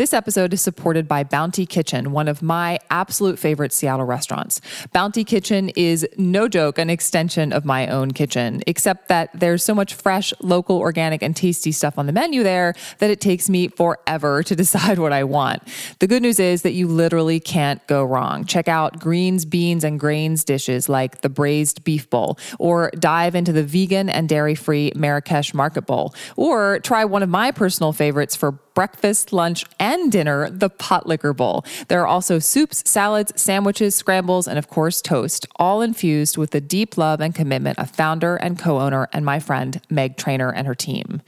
This episode is supported by Bounty Kitchen, one of my absolute favorite Seattle restaurants. Bounty Kitchen is, no joke, an extension of my own kitchen, except that there's so much fresh, local, organic, and tasty stuff on the menu there that it takes me forever to decide what I want. The good news is that you literally can't go wrong. Check out greens, beans, and grains dishes like the braised beef bowl, or dive into the vegan and dairy-free Marrakesh Market Bowl, or try one of my personal favorites for breakfast, lunch, and dinner, the Potlicker Bowl. There are also soups, salads, sandwiches, scrambles, and of course, toast, all infused with the deep love and commitment of founder and co-owner and my friend, Meg Trainer and her team.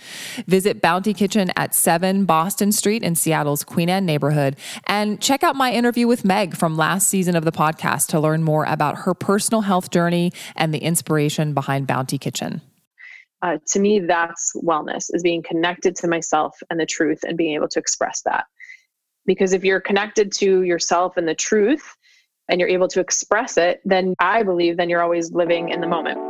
Visit Bounty Kitchen at 7 Boston Street in Seattle's Queen Anne neighborhood, and check out my interview with Meg from last season of the podcast to learn more about her personal health journey and the inspiration behind Bounty Kitchen. To me, that's wellness, is being connected to myself and the truth and being able to express that. Because if you're connected to yourself and the truth and you're able to express it, then I believe then you're always living in the moment.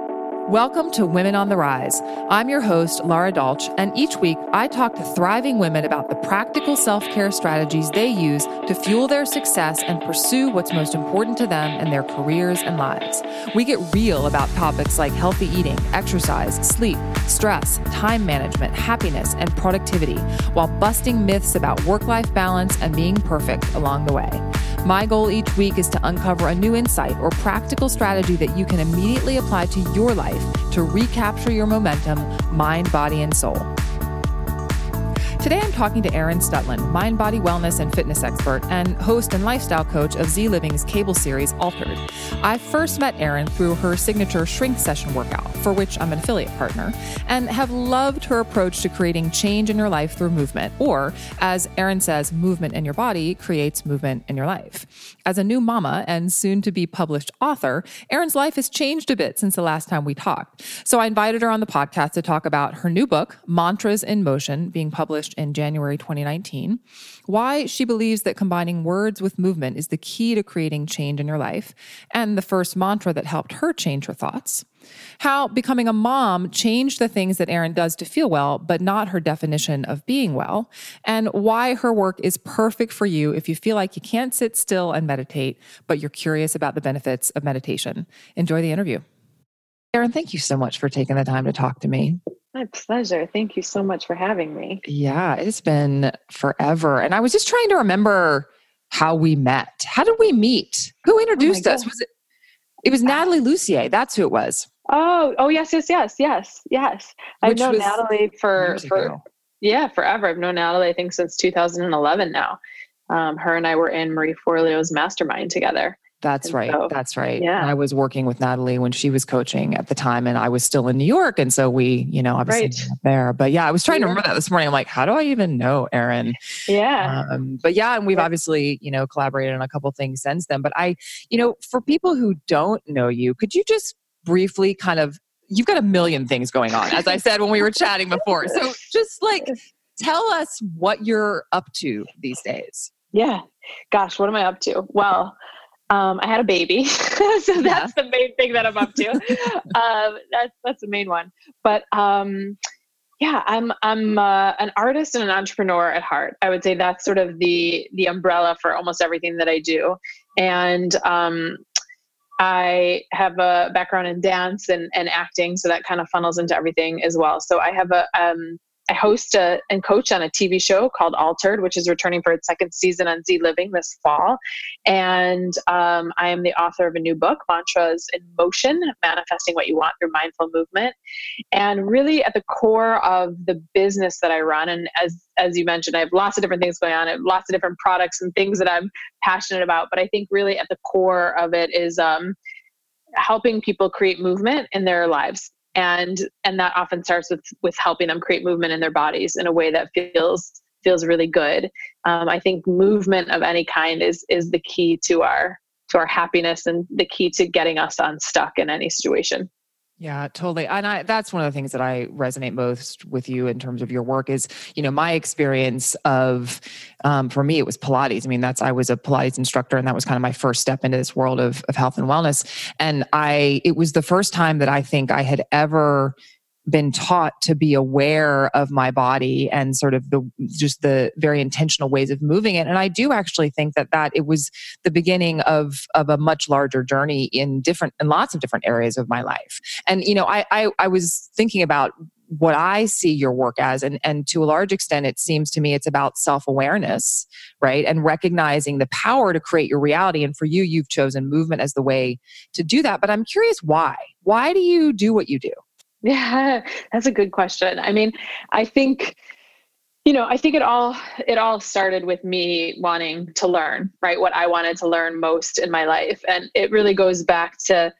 Welcome to Women on the Rise. I'm your host, Lara Dalch, and each week I talk to thriving women about the practical self-care strategies they use to fuel their success and pursue what's most important to them in their careers and lives. We get real about topics like healthy eating, exercise, sleep, stress, time management, happiness, and productivity, while busting myths about work-life balance and being perfect along the way. My goal each week is to uncover a new insight or practical strategy that you can immediately apply to your life to recapture your momentum, mind, body, and soul. Today, I'm talking to Erin Stutland, mind, body, wellness, and fitness expert, and host and lifestyle coach of Z Living's cable series, Altered. I first met Erin through her signature shrink session workout, for which I'm an affiliate partner, and have loved her approach to creating change in your life through movement, or as Erin says, movement in your body creates movement in your life. As a new mama and soon-to-be published author, Erin's life has changed a bit since the last time we talked. So I invited her on the podcast to talk about her new book, Mantras in Motion, being published in January 2019, why she believes that combining words with movement is the key to creating change in your life, and the first mantra that helped her change her thoughts, how becoming a mom changed the things that Erin does to feel well, but not her definition of being well, and why her work is perfect for you if you feel like you can't sit still and meditate, but you're curious about the benefits of meditation. Enjoy the interview. Erin, thank you so much for taking the time to talk to me. My pleasure. Thank you so much for having me. Yeah, it's been forever. And I was just trying to remember how we met. How did we meet? Who introduced us? Was it was Natalie Lussier. That's who it was. Oh, yes. I've known Natalie for forever. I've known Natalie, I think, since 2011 now. Her and I were in Marie Forleo's mastermind together. That's right. Yeah. I was working with Natalie when she was coaching at the time, and I was still in New York. And so we, obviously met there, but I was trying to remember that this morning. I'm like, how do I even know Erin? Yeah. And we've obviously, collaborated on a couple things since then, but I, for people who don't know you, could you just briefly you've got a million things going on, as I said, when we were chatting before. So just tell us what you're up to these days. Yeah. Gosh, what am I up to? Well, I had a baby, so that's the main thing that I'm up to. That's the main one. But I'm an artist and an entrepreneur at heart. I would say that's sort of the umbrella for almost everything that I do. And I have a background in dance and acting, so that kind of funnels into everything as well. So I have I host and coach on a TV show called Altered, which is returning for its second season on Z Living this fall. And I am the author of a new book, Mantras in Motion, Manifesting What You Want Through Mindful Movement. And really at the core of the business that I run, and as you mentioned, I have lots of different things going on. I have lots of different products and things that I'm passionate about. But I think really at the core of it is helping people create movement in their lives. And that often starts with helping them create movement in their bodies in a way that feels really good. I think movement of any kind is the key to our happiness and the key to getting us unstuck in any situation. Yeah, totally. And that's one of the things that I resonate most with you in terms of your work is, my experience of, for me, it was Pilates. I mean, I was a Pilates instructor, and that was kind of my first step into this world of health and wellness. And it was the first time that I think I had ever been taught to be aware of my body and sort of the very intentional ways of moving it. And I do actually think that it was the beginning of a much larger journey in lots of different areas of my life. And, you know, I was thinking about what I see your work as, and to a large extent, it seems to me it's about self-awareness, right? And recognizing the power to create your reality. And for you, you've chosen movement as the way to do that. But I'm curious, why? Why do you do what you do? Yeah, that's a good question. I mean, I think it all started with me wanting to learn, right? What I wanted to learn most in my life. And it really goes back to,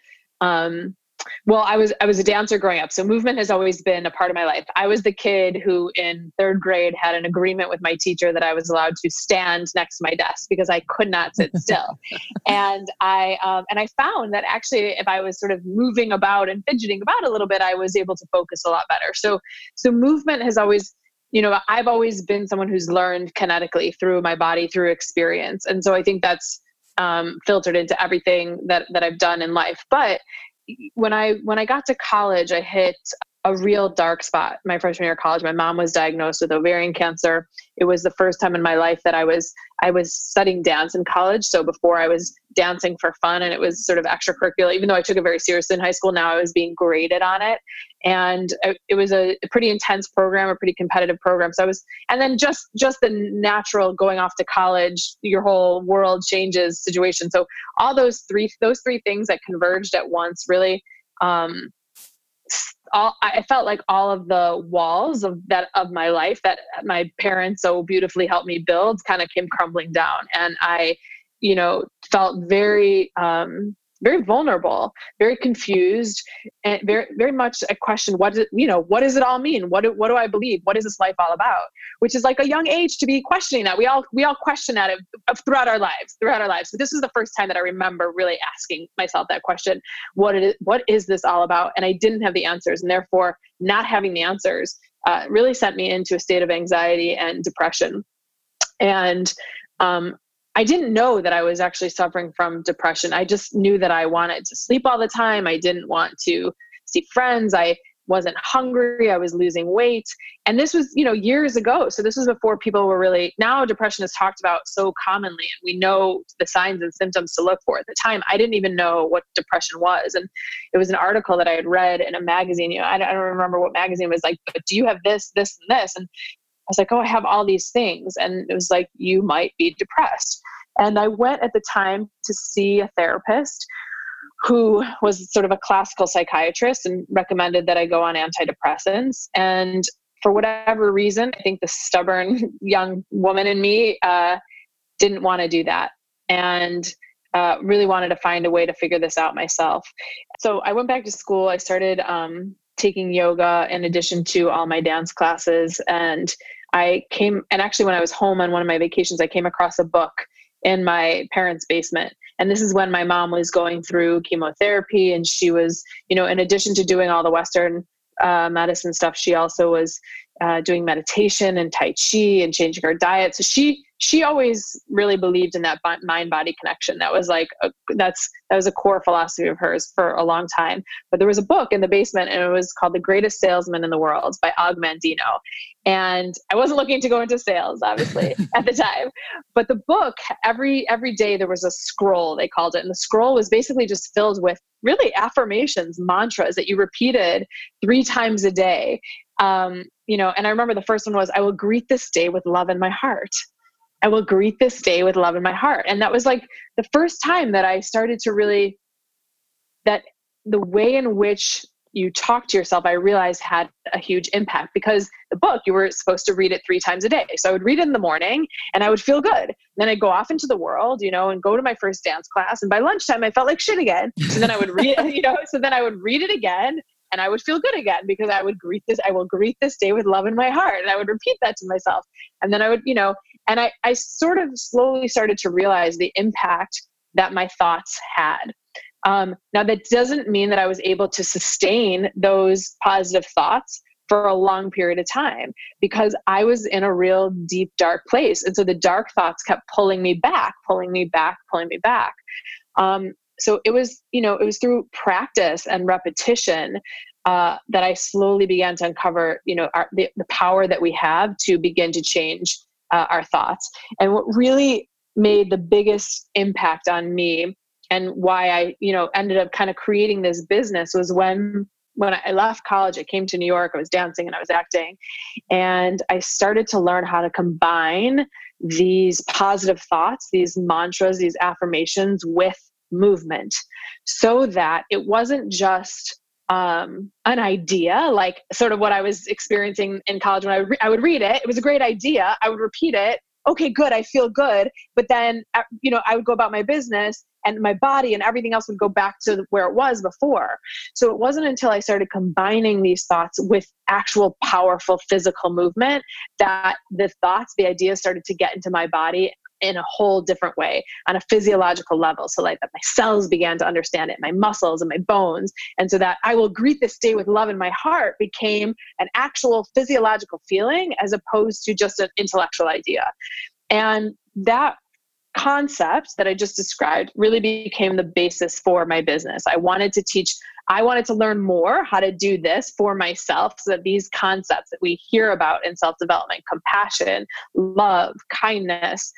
I was a dancer growing up. So movement has always been a part of my life. I was the kid who in third grade had an agreement with my teacher that I was allowed to stand next to my desk because I could not sit still. And I found that actually if I was sort of moving about and fidgeting about a little bit, I was able to focus a lot better. So movement has always, you know, I've always been someone who's learned kinetically through my body, through experience. And so I think that's filtered into everything that I've done in life. But when I got to college, I hit a real dark spot. My freshman year of college, my mom was diagnosed with ovarian cancer. It was the first time in my life that I was studying dance in college. So before I was dancing for fun and it was sort of extracurricular, even though I took it very seriously in high school, now I was being graded on it. And it was a pretty intense program, a pretty competitive program. So and then just the natural going off to college, your whole world changes situation. So all those three things that converged at once really, I felt like all of the walls of my life that my parents so beautifully helped me build kind of came crumbling down. And I, you know, felt very, very vulnerable, very confused, and very, very much a question. What does it all mean? What do I believe? What is this life all about? Which is like a young age to be questioning that. We all question that throughout our lives. But this was the first time that I remember really asking myself that question. What is this all about? And I didn't have the answers, and therefore not having the answers really sent me into a state of anxiety and depression. And, I didn't know that I was actually suffering from depression. I just knew that I wanted to sleep all the time. I didn't want to see friends. I wasn't hungry. I was losing weight. And this was, you know, years ago. So this was before people were really, now depression is talked about so commonly and we know the signs and symptoms to look for. At the time, I didn't even know what depression was. And it was an article that I had read in a magazine. You know, I don't remember what magazine was like, but do you have this, this, and this? And I was like, oh, I have all these things. And it was like, you might be depressed. And I went at the time to see a therapist who was sort of a classical psychiatrist and recommended that I go on antidepressants. And for whatever reason, I think the stubborn young woman in me didn't want to do that and really wanted to find a way to figure this out myself. So I went back to school. I started taking yoga in addition to all my dance classes. And I came, and actually when I was home on one of my vacations, I came across a book in my parents' basement. And this is when my mom was going through chemotherapy. And she was, you know, in addition to doing all the Western medicine stuff, she also was doing meditation and Tai Chi and changing her diet. So she always really believed in that mind-body connection. That was like, that was a core philosophy of hers for a long time. But there was a book in the basement and it was called The Greatest Salesman in the World by Og Mandino. And I wasn't looking to go into sales, obviously, at the time. But the book, every day there was a scroll, they called it. And the scroll was basically just filled with really affirmations, mantras that you repeated 3 times a day. You know, and I remember the first one was, I will greet this day with love in my heart. I will greet this day with love in my heart. And that was like the first time that I started to really, that the way in which you talk to yourself, I realized had a huge impact because the book, you were supposed to read it 3 times a day. So I would read it in the morning and I would feel good. And then I'd go off into the world, you know, and go to my first dance class. And by lunchtime I felt like shit again. So then I would read, you know, so then I would read it again. And I would feel good again because I would greet this, I will greet this day with love in my heart. And I would repeat that to myself. And then I would, you know, and I sort of slowly started to realize the impact that my thoughts had. Now that doesn't mean that I was able to sustain those positive thoughts for a long period of time because I was in a real deep, dark place. And so the dark thoughts kept pulling me back. So it was, you know, it was through practice and repetition that I slowly began to uncover, you know, the power that we have to begin to change our thoughts. And what really made the biggest impact on me and why I, you know, ended up kind of creating this business was when I left college, I came to New York, I was dancing and I was acting, and I started to learn how to combine these positive thoughts, these mantras, these affirmations with movement, so that it wasn't just an idea, like sort of what I was experiencing in college when I would read it. It was a great idea. I would repeat it. Okay, good. I feel good. But then, you know, I would go about my business and my body and everything else would go back to where it was before. So it wasn't until I started combining these thoughts with actual powerful physical movement that the thoughts, the ideas started to get into my body in a whole different way on a physiological level. So like that my cells began to understand it, my muscles and my bones. And so that I will greet this day with love in my heart became an actual physiological feeling as opposed to just an intellectual idea. And that concept that I just described really became the basis for my business. I wanted to learn more how to do this for myself so that these concepts that we hear about in self-development, compassion, love, kindness,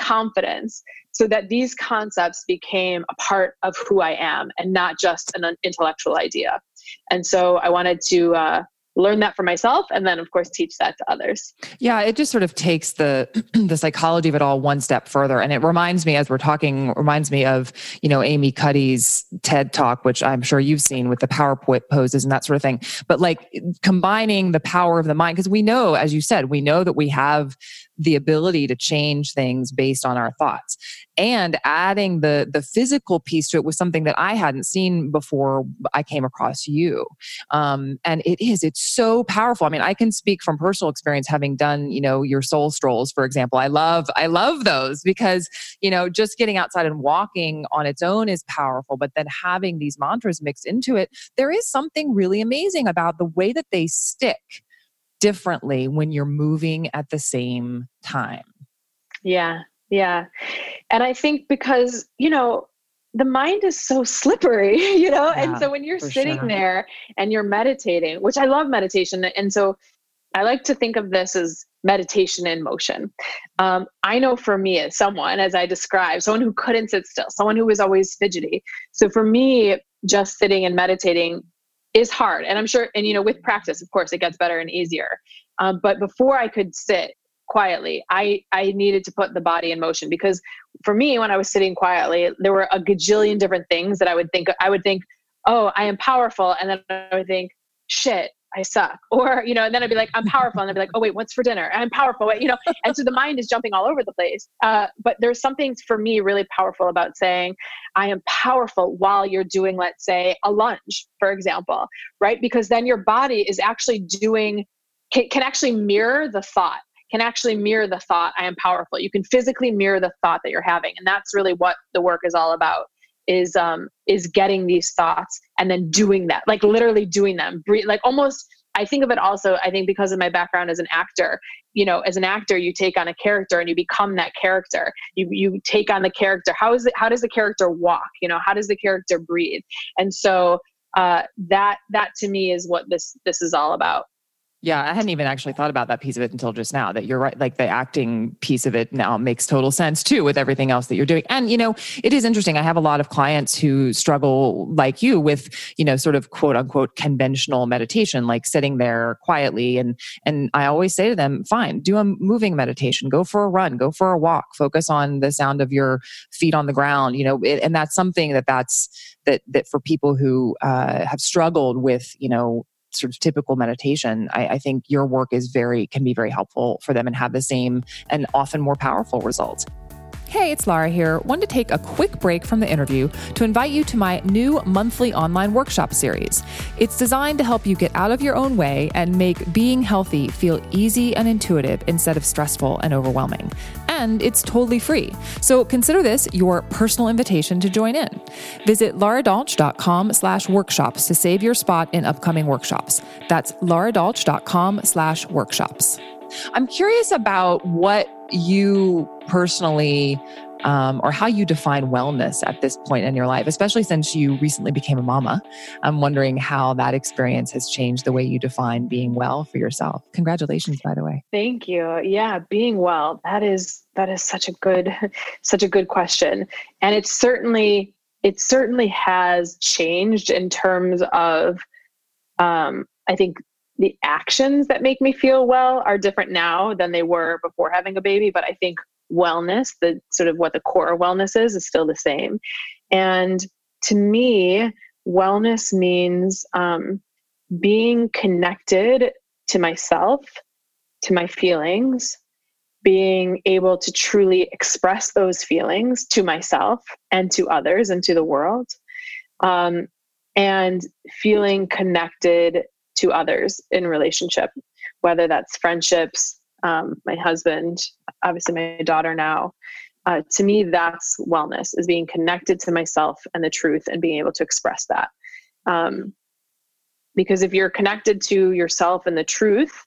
confidence, so that these concepts became a part of who I am and not just an intellectual idea. And so I wanted to learn that for myself and then of course teach that to others. Yeah. It just sort of takes the psychology of it all one step further. And it reminds me, as we're talking, reminds me of, you know, Amy Cuddy's TED talk, which I'm sure you've seen with the PowerPoint poses and that sort of thing, but like combining the power of the mind. Cause we know, as you said, we know that we have the ability to change things based on our thoughts, and adding the physical piece to it was something that I hadn't seen before I came across you. And it's so powerful. I mean, I can speak from personal experience, having done, you know, your soul strolls, for example. I love those because, you know, just getting outside and walking on its own is powerful, but then having these mantras mixed into it, there is something really amazing about the way that they stick differently when you're moving at the same time. Yeah. Yeah. And I think because, you know, the mind is so slippery, you know? Yeah, and so when you're sitting there and you're meditating, which I love meditation. And so I like to think of this as meditation in motion. I know for me, as someone, as I described, someone who couldn't sit still, someone who was always fidgety. So for me, just sitting and meditating is hard. And I'm sure, and you know, with practice, of course, it gets better and easier. But before I could sit quietly, I needed to put the body in motion, because for me, when I was sitting quietly, there were a gajillion different things that I would think, oh, I am powerful. And then I would think, shit, I suck. Or, you know, and then I'd be like, I'm powerful. And I'd be like, oh wait, what's for dinner? I'm powerful. You know? And so the mind is jumping all over the place. But there's something for me really powerful about saying I am powerful while you're doing, let's say, a lunge, for example, right? Because then your body is actually can actually mirror the thought. I am powerful. You can physically mirror the thought that you're having. And that's really what the work is all about, is getting these thoughts and then doing that, like literally doing them. Like almost, I think of it also, I think because of my background as an actor, you know, as an actor, you take on a character and you become that character. You take on the character. How does the character walk? You know, how does the character breathe? And so that to me is what this is all about. Yeah, I hadn't even actually thought about that piece of it until just now, that you're right. Like the acting piece of it now makes total sense too, with everything else that you're doing. And, you know, it is interesting. I have a lot of clients who struggle like you with, you know, sort of quote unquote conventional meditation, like sitting there quietly. And I always say to them, fine, do a moving meditation, go for a run, go for a walk, focus on the sound of your feet on the ground, you know, and that's something that for people who have struggled with, you know, sort of typical meditation, I think your work can be very helpful for them and have the same and often more powerful results. Hey, it's Lara here. Wanted to take a quick break from the interview to invite you to my new monthly online workshop series. It's designed to help you get out of your own way and make being healthy feel easy and intuitive instead of stressful and overwhelming. And it's totally free. So consider this your personal invitation to join in. Visit laradalch.com/workshops to save your spot in upcoming workshops. That's laradalch.com/workshops. I'm curious about what you personally or how you define wellness at this point in your life, especially since you recently became a mama. I'm wondering how that experience has changed the way you define being well for yourself. Congratulations, by the way. Thank you. Yeah. Being well, that is such a good question. And it certainly has changed in terms of, I think the actions that make me feel well are different now than they were before having a baby. But I think wellness, the sort of what the core of wellness is still the same. And to me, wellness means being connected to myself, to my feelings, being able to truly express those feelings to myself and to others and to the world, and feeling connected to others in relationship, whether that's friendships, my husband, obviously my daughter now. To me, that's wellness, is being connected to myself and the truth and being able to express that. Because if you're connected to yourself and the truth,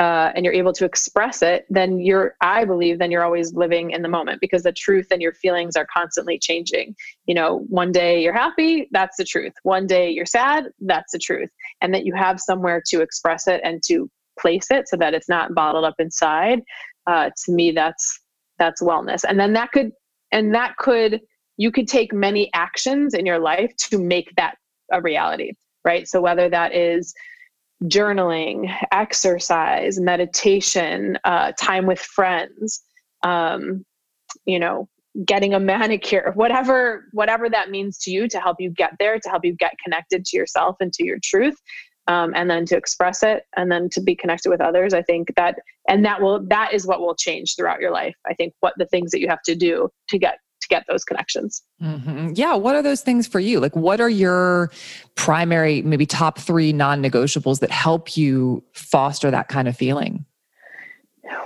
and you're able to express it, then I believe you're always living in the moment, because the truth and your feelings are constantly changing. You know, one day you're happy, that's the truth. One day you're sad, that's the truth. And that you have somewhere to express it and to place it so that it's not bottled up inside. To me, that's wellness. And then you could take many actions in your life to make that a reality, right? So whether that is journaling, exercise, meditation, time with friends, getting a manicure, whatever that means to you to help you get there, to help you get connected to yourself and to your truth, and then to express it, and then to be connected with others. I think that is what will change throughout your life. I think what the things that you have to do to get those connections. Mm-hmm. Yeah. What are those things for you? Like, what are your primary, maybe top 3 non-negotiables that help you foster that kind of feeling?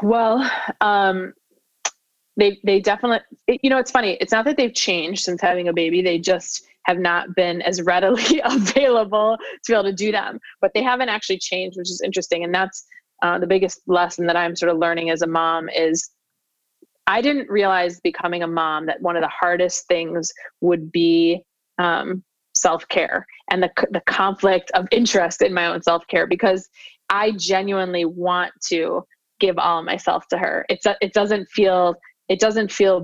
Well, they definitely, it's funny. It's not that they've changed since having a baby. They just have not been as readily available to be able to do them, but they haven't actually changed, which is interesting. And that's the biggest lesson that I'm sort of learning as a mom is, I didn't realize becoming a mom that one of the hardest things would be self-care and the conflict of interest in my own self-care, because I genuinely want to give all myself to her. It doesn't feel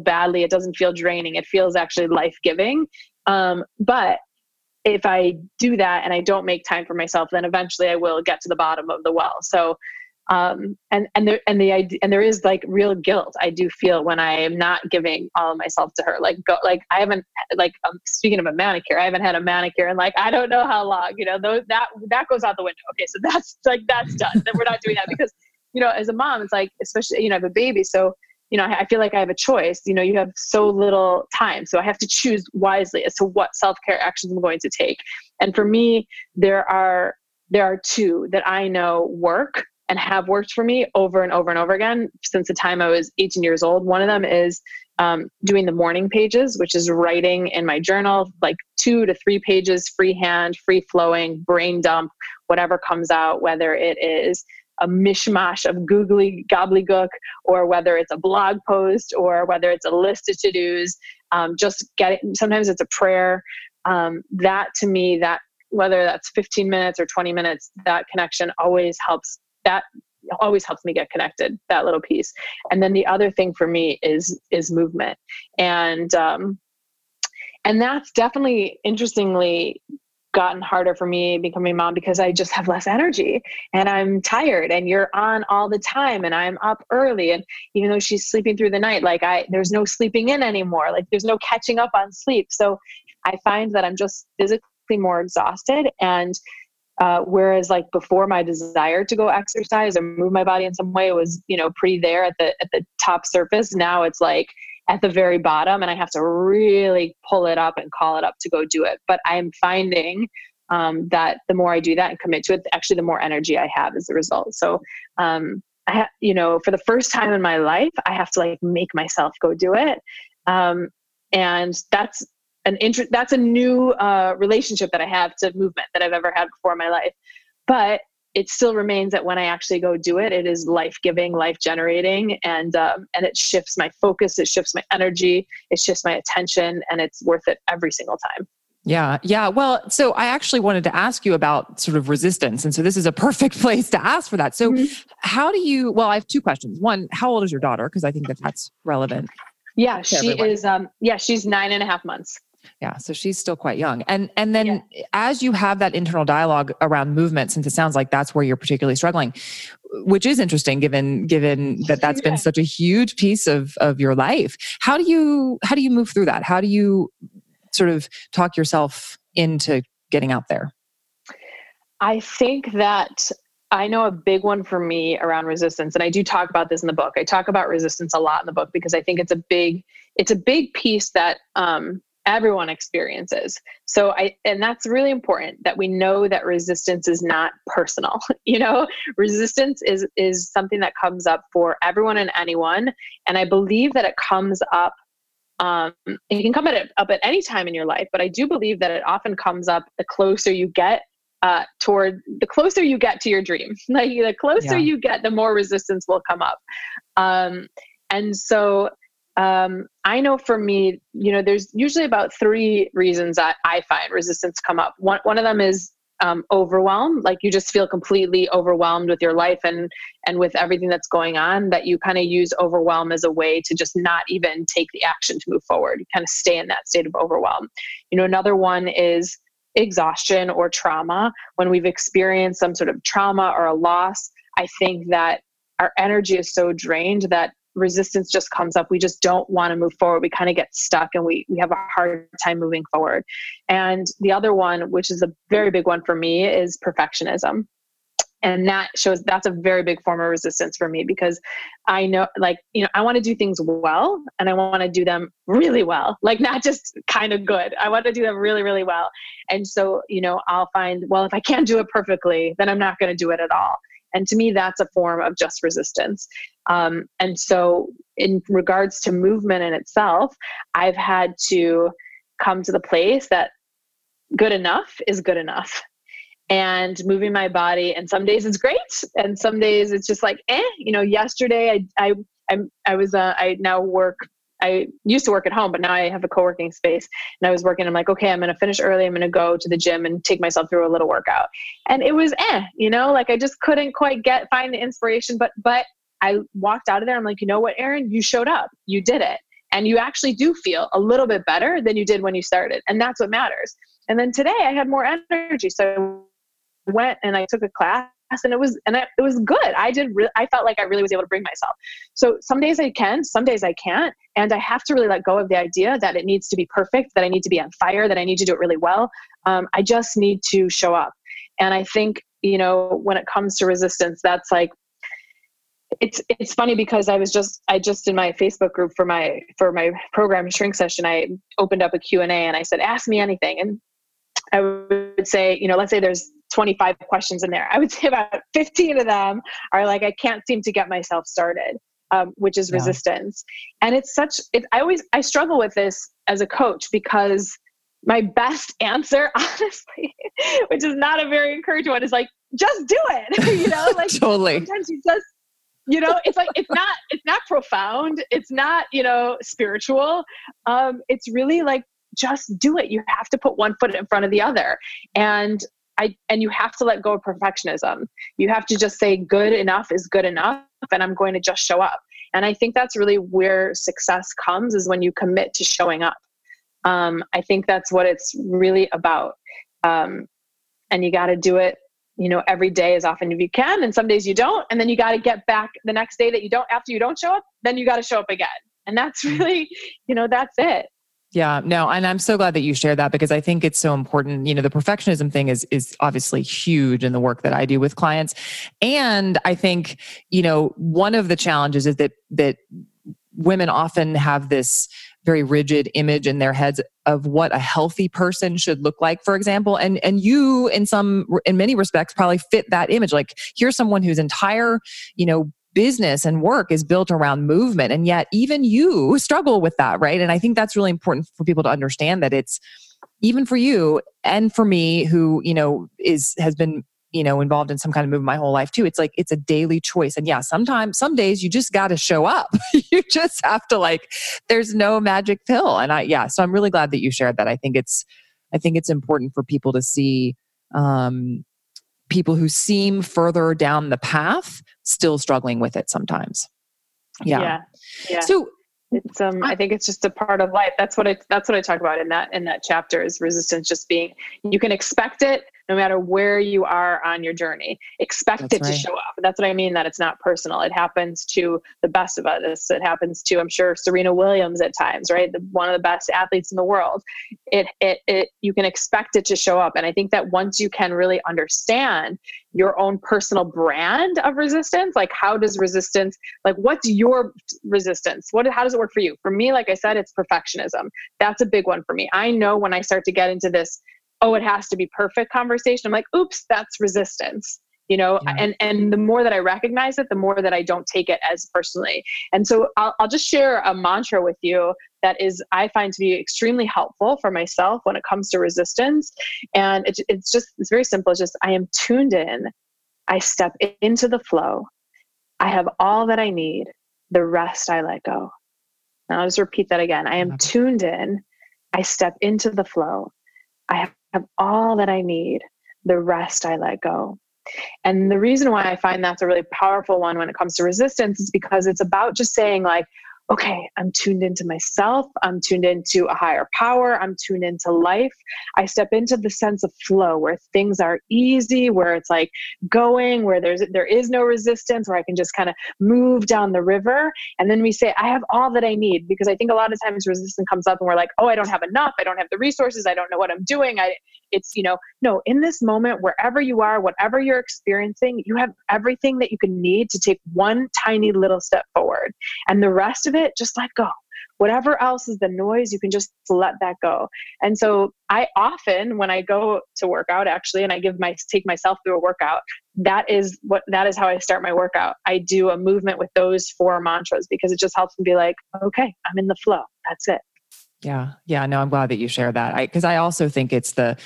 badly. It doesn't feel draining. It feels actually life-giving. But if I do that and I don't make time for myself, then eventually I will get to the bottom of the well. So there is like real guilt I do feel when I am not giving all of myself to her. Speaking of a manicure, I haven't had a manicure in I don't know how long. That goes out the window. Okay, so that's done. Then we're not doing that because as a mom, it's especially I have a baby, so I feel like I have a choice. You have so little time, so I have to choose wisely as to what self-care actions I'm going to take. And for me, there are 2 that I know work and have worked for me over and over and over again since the time I was 18 years old. One of them is doing the morning pages, which is writing in my journal, 2 to 3 pages, freehand, free-flowing, brain dump, whatever comes out, whether it is a mishmash of googly gobbledygook, or whether it's a blog post, or whether it's a list of to-dos, just get it. Sometimes it's a prayer. That to me, that whether that's 15 minutes or 20 minutes, that connection always helps. That always helps me get connected, that little piece. And then the other thing for me is movement. And that's definitely, interestingly, gotten harder for me becoming a mom, because I just have less energy and I'm tired and you're on all the time and I'm up early. And even though she's sleeping through the night, there's no sleeping in anymore. There's no catching up on sleep. So I find that I'm just physically more exhausted. And whereas before, my desire to go exercise or move my body in some way was, pretty there at the top surface. Now it's at the very bottom, and I have to really pull it up and call it up to go do it. But I'm finding, that the more I do that and commit to it, actually the more energy I have as a result. So, for the first time in my life, I have to make myself go do it. And that's a new relationship that I have to movement that I've ever had before in my life. But it still remains that when I actually go do it, it is life-giving, life-generating, and it shifts my focus, it shifts my energy, it shifts my attention, and it's worth it every single time. Yeah. Yeah. Well, so I actually wanted to ask you about sort of resistance. And so this is a perfect place to ask for that. So how do you, well, I have two questions. One, how old is your daughter? Because I think that that's relevant. Yeah, she is, she's 9.5 months. Yeah. So she's still quite young. And then as you have that internal dialogue around movement, since it sounds like that's where you're particularly struggling, which is interesting given that that's been such a huge piece of your life, how do you move through that? How do you sort of talk yourself into getting out there? I think that I know a big one for me around resistance, and I do talk about this in the book. I talk about resistance a lot in the book because I think it's a big piece that everyone experiences. So and that's really important that we know that resistance is not personal. You know, resistance is something that comes up for everyone and anyone, and I believe that it comes up. It can come up at any time in your life, but I do believe that it often comes up the closer you get to your dream. Like the closer you get, the more resistance will come up. And so I know for me, you know, there's usually about three reasons that I find resistance come up. One of them is overwhelm. Like you just feel completely overwhelmed with your life and with everything that's going on, that you kind of use overwhelm as a way to just not even take the action to move forward. You kind of stay in that state of overwhelm. You know, another one is exhaustion or trauma. When we've experienced some sort of trauma or a loss, I think that our energy is so drained that resistance just comes up. We just don't want to move forward. We kind of get stuck and we have a hard time moving forward. And the other one, which is a very big one for me, is perfectionism. And that's a very big form of resistance for me because I know, like, you know, I want to do things well and I want to do them really well, like not just kind of good. I want to do them really, really well. And so, you know, I'll find, well, if I can't do it perfectly, then I'm not going to do it at all. And to me, that's a form of just resistance. And so in regards to movement in itself, I've had to come to the place that good enough is good enough. And moving my body, and some days it's great, and some days it's just like, you know, yesterday I used to work at home, but now I have a co-working space and I was working. I'm like, okay, I'm going to finish early. I'm going to go to the gym and take myself through a little workout. And it was, you know, like I just couldn't quite find the inspiration, but I walked out of there. I'm like, you know what, Erin, you showed up, you did it. And you actually do feel a little bit better than you did when you started. And that's what matters. And then today I had more energy. So I went and I took a class. And it was good. I felt like I really was able to bring myself. So some days I can, some days I can't. And I have to really let go of the idea that it needs to be perfect, that I need to be on fire, that I need to do it really well. I just need to show up. And I think, you know, when it comes to resistance, that's like, it's funny because I just in my Facebook group for my program Shrink Session, I opened up a Q&A and I said, ask me anything. And I would say, you know, let's say there's 25 questions in there. I would say about 15 of them are like, I can't seem to get myself started, which is resistance. And I struggle with this as a coach because my best answer, honestly, which is not a very encouraging one, is like, just do it. You know, like totally. Sometimes you just, you know, it's like, it's not profound. It's not, you know, spiritual. It's really like, just do it. You have to put one foot in front of the other. And you have to let go of perfectionism. You have to just say good enough is good enough, and I'm going to just show up. And I think that's really where success comes, is when you commit to showing up. I think that's what it's really about. And you got to do it, you know, every day as often as you can. And some days you don't. And then you got to get back the next day that you don't, after you don't show up, then you got to show up again. And that's really, you know, that's it. Yeah, no, and I'm so glad that you shared that because I think it's so important. You know, the perfectionism thing is obviously huge in the work that I do with clients. And I think, you know, one of the challenges is that women often have this very rigid image in their heads of what a healthy person should look like, for example. And you, in many respects, probably fit that image. Like, here's someone whose entire, you know, business and work is built around movement. And yet even you struggle with that, right? And I think that's really important for people to understand that it's even for you and for me, who, you know, has been involved in some kind of movement my whole life too. It's like, it's a daily choice. And yeah, sometimes, some days you just got to show up. You just have to there's no magic pill. And so I'm really glad that you shared that. I think it's important for people to see, people who seem further down the path still struggling with it sometimes. Yeah. So it's, I think it's just a part of life. That's what I talk about in that chapter is resistance, just being, you can expect it no matter where you are on your journey, to show up. That's what I mean, that it's not personal. It happens to the best of us. It happens to, I'm sure, Serena Williams at times, right? One of the best athletes in the world. You can expect it to show up. And I think that once you can really understand your own personal brand of resistance, what's your resistance? How does it work for you? For me, like I said, it's perfectionism. That's a big one for me. I know when I start to get into this, it has to be perfect conversation, I'm like, oops, that's resistance, Yeah. And the more that I recognize it, the more that I don't take it as personally. And so I'll just share a mantra with you that is, I find to be extremely helpful for myself when it comes to resistance. And it's very simple. It's just, I am tuned in. I step into the flow. I have all that I need. The rest I let go. And I'll just repeat that again. I am tuned in. I step into the flow. I have all that I need. The rest I let go. And the reason why I find that's a really powerful one when it comes to resistance is because it's about just saying okay, I'm tuned into myself. I'm tuned into a higher power. I'm tuned into life. I step into the sense of flow where things are easy, where it's going, where there is no resistance, where I can just kind of move down the river. And then we say, I have all that I need, because I think a lot of times resistance comes up and we're like, oh, I don't have enough. I don't have the resources. I don't know what I'm doing. No, in this moment, wherever you are, whatever you're experiencing, you have everything that you can need to take one tiny little step forward. And the rest of it, just let go. Whatever else is the noise, you can just let that go. And so I often, when I go to work out actually, and I take myself through a workout, that is how I start my workout. I do a movement with those four mantras because it just helps me be okay, I'm in the flow. That's it. Yeah. Yeah. No, I'm glad that you share that. Because I also think it's the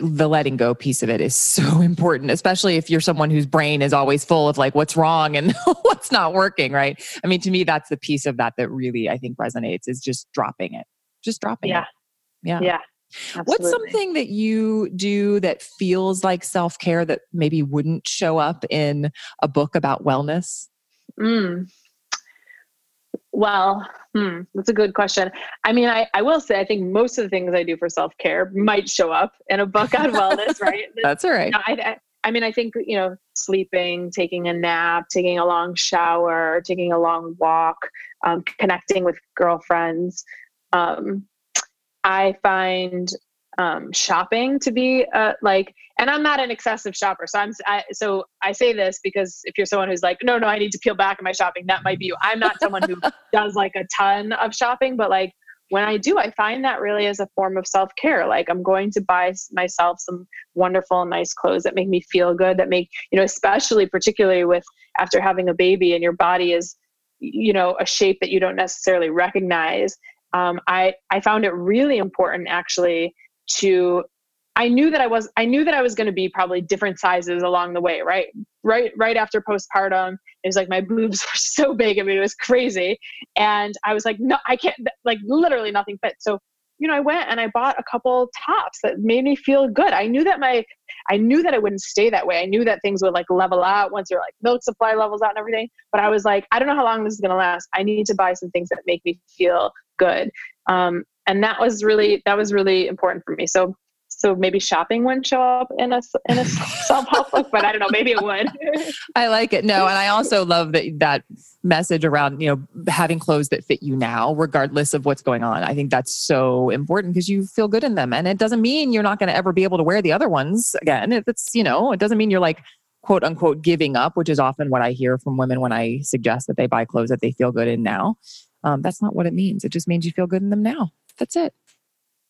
letting go piece of it is so important, especially if you're someone whose brain is always full of what's wrong and what's not working. Right. I mean, to me, that's the piece of that really, I think, resonates, is just dropping it. Yeah. Yeah. Absolutely. What's something that you do that feels like self-care that maybe wouldn't show up in a book about wellness? That's a good question. I mean, I will say, I think most of the things I do for self-care might show up in a book on wellness, right? That's all right. No, I mean, I think, sleeping, taking a nap, taking a long shower, taking a long walk, connecting with girlfriends. I find shopping to be and I'm not an excessive shopper. So I say this because if you're someone who's no, I need to peel back in my shopping, that might be you. I'm not someone who does a ton of shopping, but when I do, I find that really is a form of self-care. I'm going to buy myself some wonderful, nice clothes that make me feel good, that make, especially particularly with after having a baby and your body is, a shape that you don't necessarily recognize. I found it really important actually I knew that I was going to be probably different sizes along the way, right? Right after postpartum, it was my boobs were so big. I mean, it was crazy. And I was no, I can't, literally nothing fits. So, I went and I bought a couple tops that made me feel good. I knew that I wouldn't stay that way. I knew that things would level out once your milk supply levels out and everything. But I was I don't know how long this is going to last. I need to buy some things that make me feel good. And that was really important for me. So maybe shopping wouldn't show up in a self-help book, but I don't know, maybe it would. I like it. No. And I also love that message around, having clothes that fit you now, regardless of what's going on. I think that's so important because you feel good in them. And it doesn't mean you're not going to ever be able to wear the other ones again. It doesn't mean you're quote unquote giving up, which is often what I hear from women when I suggest that they buy clothes that they feel good in now. That's not what it means. It just means you feel good in them now. That's it.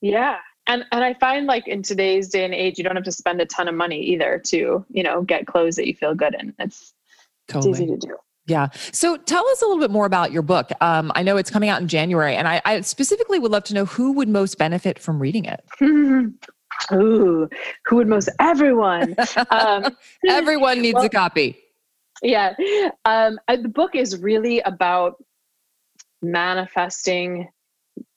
Yeah. And I find in today's day and age, you don't have to spend a ton of money either to, get clothes that you feel good in. It's easy to do. Yeah. So tell us a little bit more about your book. I know it's coming out in January, and I specifically would love to know who would most benefit from reading it. Ooh, who would most? Everyone. Everyone needs a copy. Yeah. The book is really about manifesting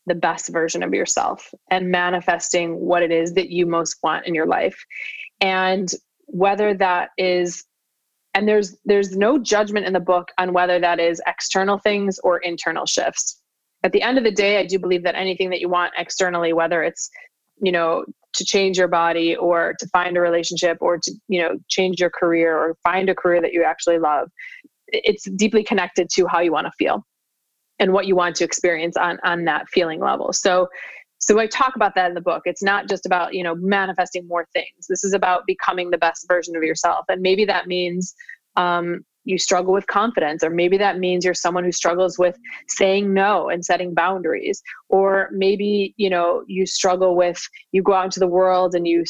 the best version of yourself and manifesting what it is that you most want in your life. And whether that is, and there's no judgment in the book on whether that is external things or internal shifts. At the end of the day, I do believe that anything that you want externally, whether it's, you know, to change your body or to find a relationship or to, you know, change your career or find a career that you actually love, it's deeply connected to how you want to feel and what you want to experience on that feeling level. So I talk about that in the book. It's not just about, you know, manifesting more things. This is about becoming the best version of yourself. And maybe that means, you struggle with confidence, or maybe that means you're someone who struggles with saying no and setting boundaries, or maybe, you know, you struggle with, you go out into the world and you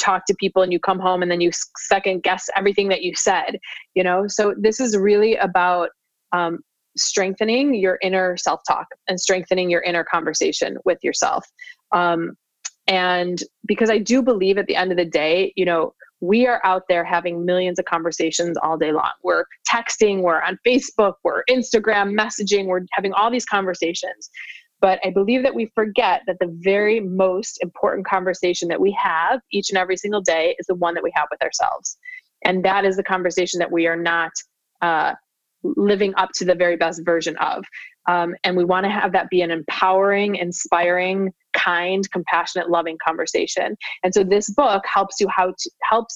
talk to people and you come home and then you second guess everything that you said, you know? So this is really about, strengthening your inner self-talk and strengthening your inner conversation with yourself. And because I do believe at the end of the day, you know, we are out there having millions of conversations all day long. We're texting, we're on Facebook, we're Instagram messaging, we're having all these conversations. But I believe that we forget that the very most important conversation that we have each and every single day is the one that we have with ourselves. And that is the conversation that we are not living up to the very best version of. And we want to have that be an empowering, inspiring, kind, compassionate, loving conversation. And so this book helps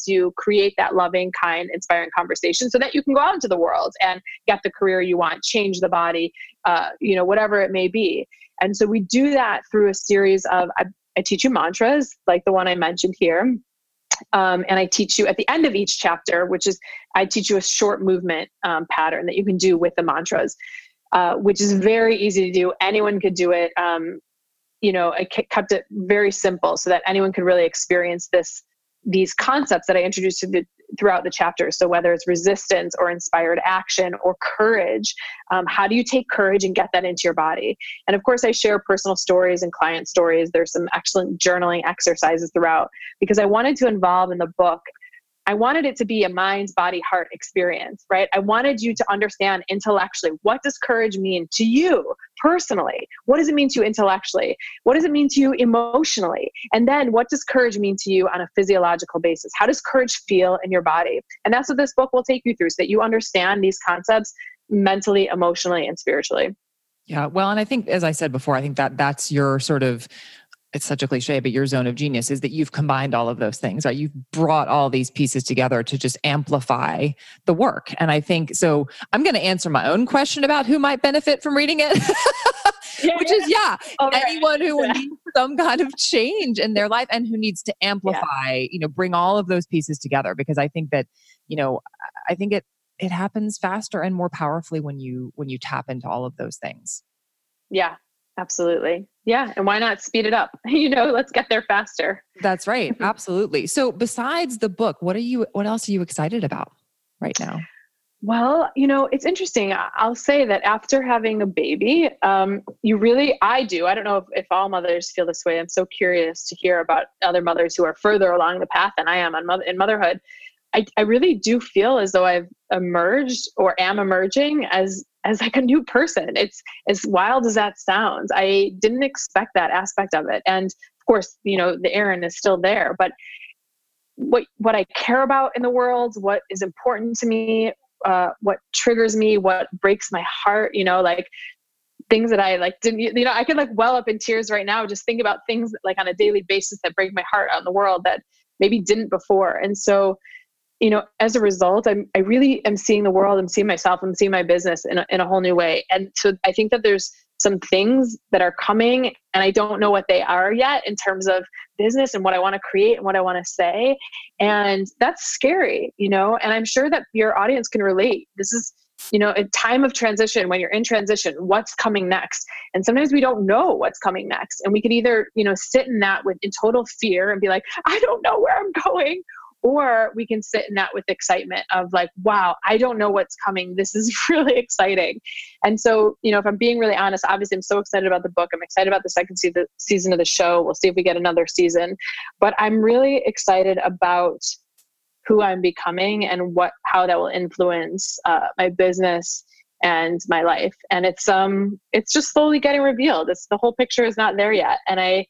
you create that loving, kind, inspiring conversation so that you can go out into the world and get the career you want, change the body, you know, whatever it may be. And so we do that through a series of, I teach you mantras like the one I mentioned here. And I teach you at the end of each chapter, which is, I teach you a short movement pattern that you can do with the mantras, which is very easy to do. Anyone could do it. You know, I kept it very simple so that anyone could really experience these concepts that I introduced throughout the chapter. So whether it's resistance or inspired action or courage, how do you take courage and get that into your body? And of course I share personal stories and client stories. There's some excellent journaling exercises throughout, because I wanted to involve in the book, I wanted it to be a mind, body, heart experience, right? I wanted you to understand intellectually, what does courage mean to you personally? What does it mean to you intellectually? What does it mean to you emotionally? And then what does courage mean to you on a physiological basis? How does courage feel in your body? And that's what this book will take you through so that you understand these concepts mentally, emotionally, and spiritually. Yeah. Well, and I think, as I said before, I think that that's your sort of, it's such a cliche, but your zone of genius is that you've combined all of those things, right? You've brought all these pieces together to just amplify the work. And I think, so I'm going to answer my own question about who might benefit from reading it, which is, anyone who needs some kind of change in their life and who needs to amplify, you know, bring all of those pieces together. Because I think that, you know, I think it happens faster and more powerfully when you tap into all of those things. Yeah. Absolutely. Yeah. And why not speed it up? You know, let's get there faster. That's right. Absolutely. So besides the book, what else are you excited about right now? Well, you know, it's interesting. I'll say that after having a baby, I don't know if all mothers feel this way. I'm so curious to hear about other mothers who are further along the path than I am in motherhood. I really do feel as though I've emerged or am emerging as like a new person. It's as wild as that sounds. I didn't expect that aspect of it. And of course, you know, the Erin is still there, but what I care about in the world, what is important to me, what triggers me, what breaks my heart, you know, like things that I like didn't, you know, I could like well up in tears right now, just think about things that, like on a daily basis that break my heart out in the world that maybe didn't before. And so, you know, as a result, I really am seeing the world, I'm seeing myself, I'm seeing my business in a whole new way. And so I think that there's some things that are coming and I don't know what they are yet in terms of business and what I want to create and what I want to say. And that's scary, you know, and I'm sure that your audience can relate. This is, you know, a time of transition. When you're in transition, what's coming next? And sometimes we don't know what's coming next. And we could either, you know, sit in that in total fear and be like, I don't know where I'm going. Or we can sit in that with excitement of like, wow, I don't know what's coming. This is really exciting. And so, you know, if I'm being really honest, obviously I'm so excited about the book. I'm excited about the second season of the show. We'll see if we get another season, but I'm really excited about who I'm becoming and how that will influence my business and my life. And it's just slowly getting revealed. The whole picture is not there yet. And I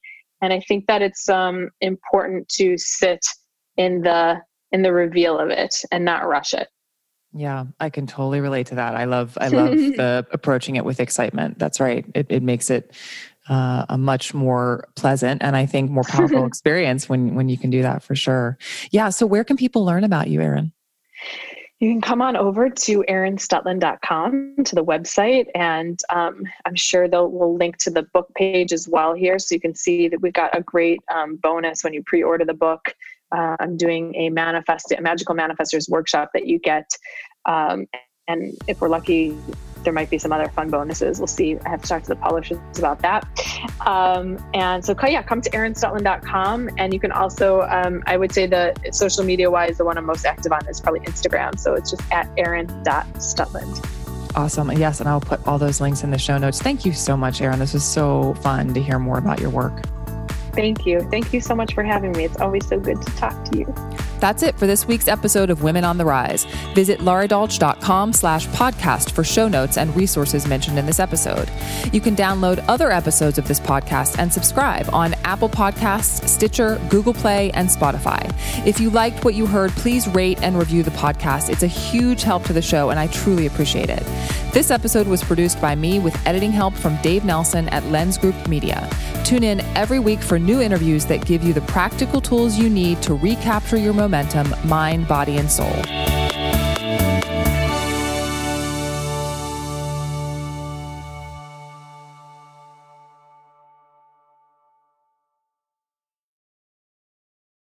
think that it's important to sit in the reveal of it and not rush it. Yeah, I can totally relate to that. I love the approaching it with excitement. That's right. It makes it a much more pleasant and I think more powerful experience when you can do that, for sure. Yeah. So where can people learn about you, Erin? You can come on over to erinstutland.com, to the website, and I'm sure we'll link to the book page as well here, so you can see that we've got a great bonus when you pre-order the book. I'm doing a Magical Manifestors workshop that you get, and if we're lucky, there might be some other fun bonuses. We'll see. I have to talk to the publishers about that. And so, yeah, come to erinstutland.com. And you can also, I would say the social media wise, the one I'm most active on is probably Instagram. So it's just at erin.stutland. Awesome. Yes. And I'll put all those links in the show notes. Thank you so much, Erin. This was so fun to hear more about your work. Thank you. Thank you so much for having me. It's always so good to talk to you. That's it for this week's episode of Women on the Rise. Visit laradalch.com/podcast for show notes and resources mentioned in this episode. You can download other episodes of this podcast and subscribe on Apple Podcasts, Stitcher, Google Play, and Spotify. If you liked what you heard, please rate and review the podcast. It's a huge help to the show, and I truly appreciate it. This episode was produced by me with editing help from Dave Nelson at Lens Group Media. Tune in every week for new interviews that give you the practical tools you need to recapture your momentum, mind, body, and soul.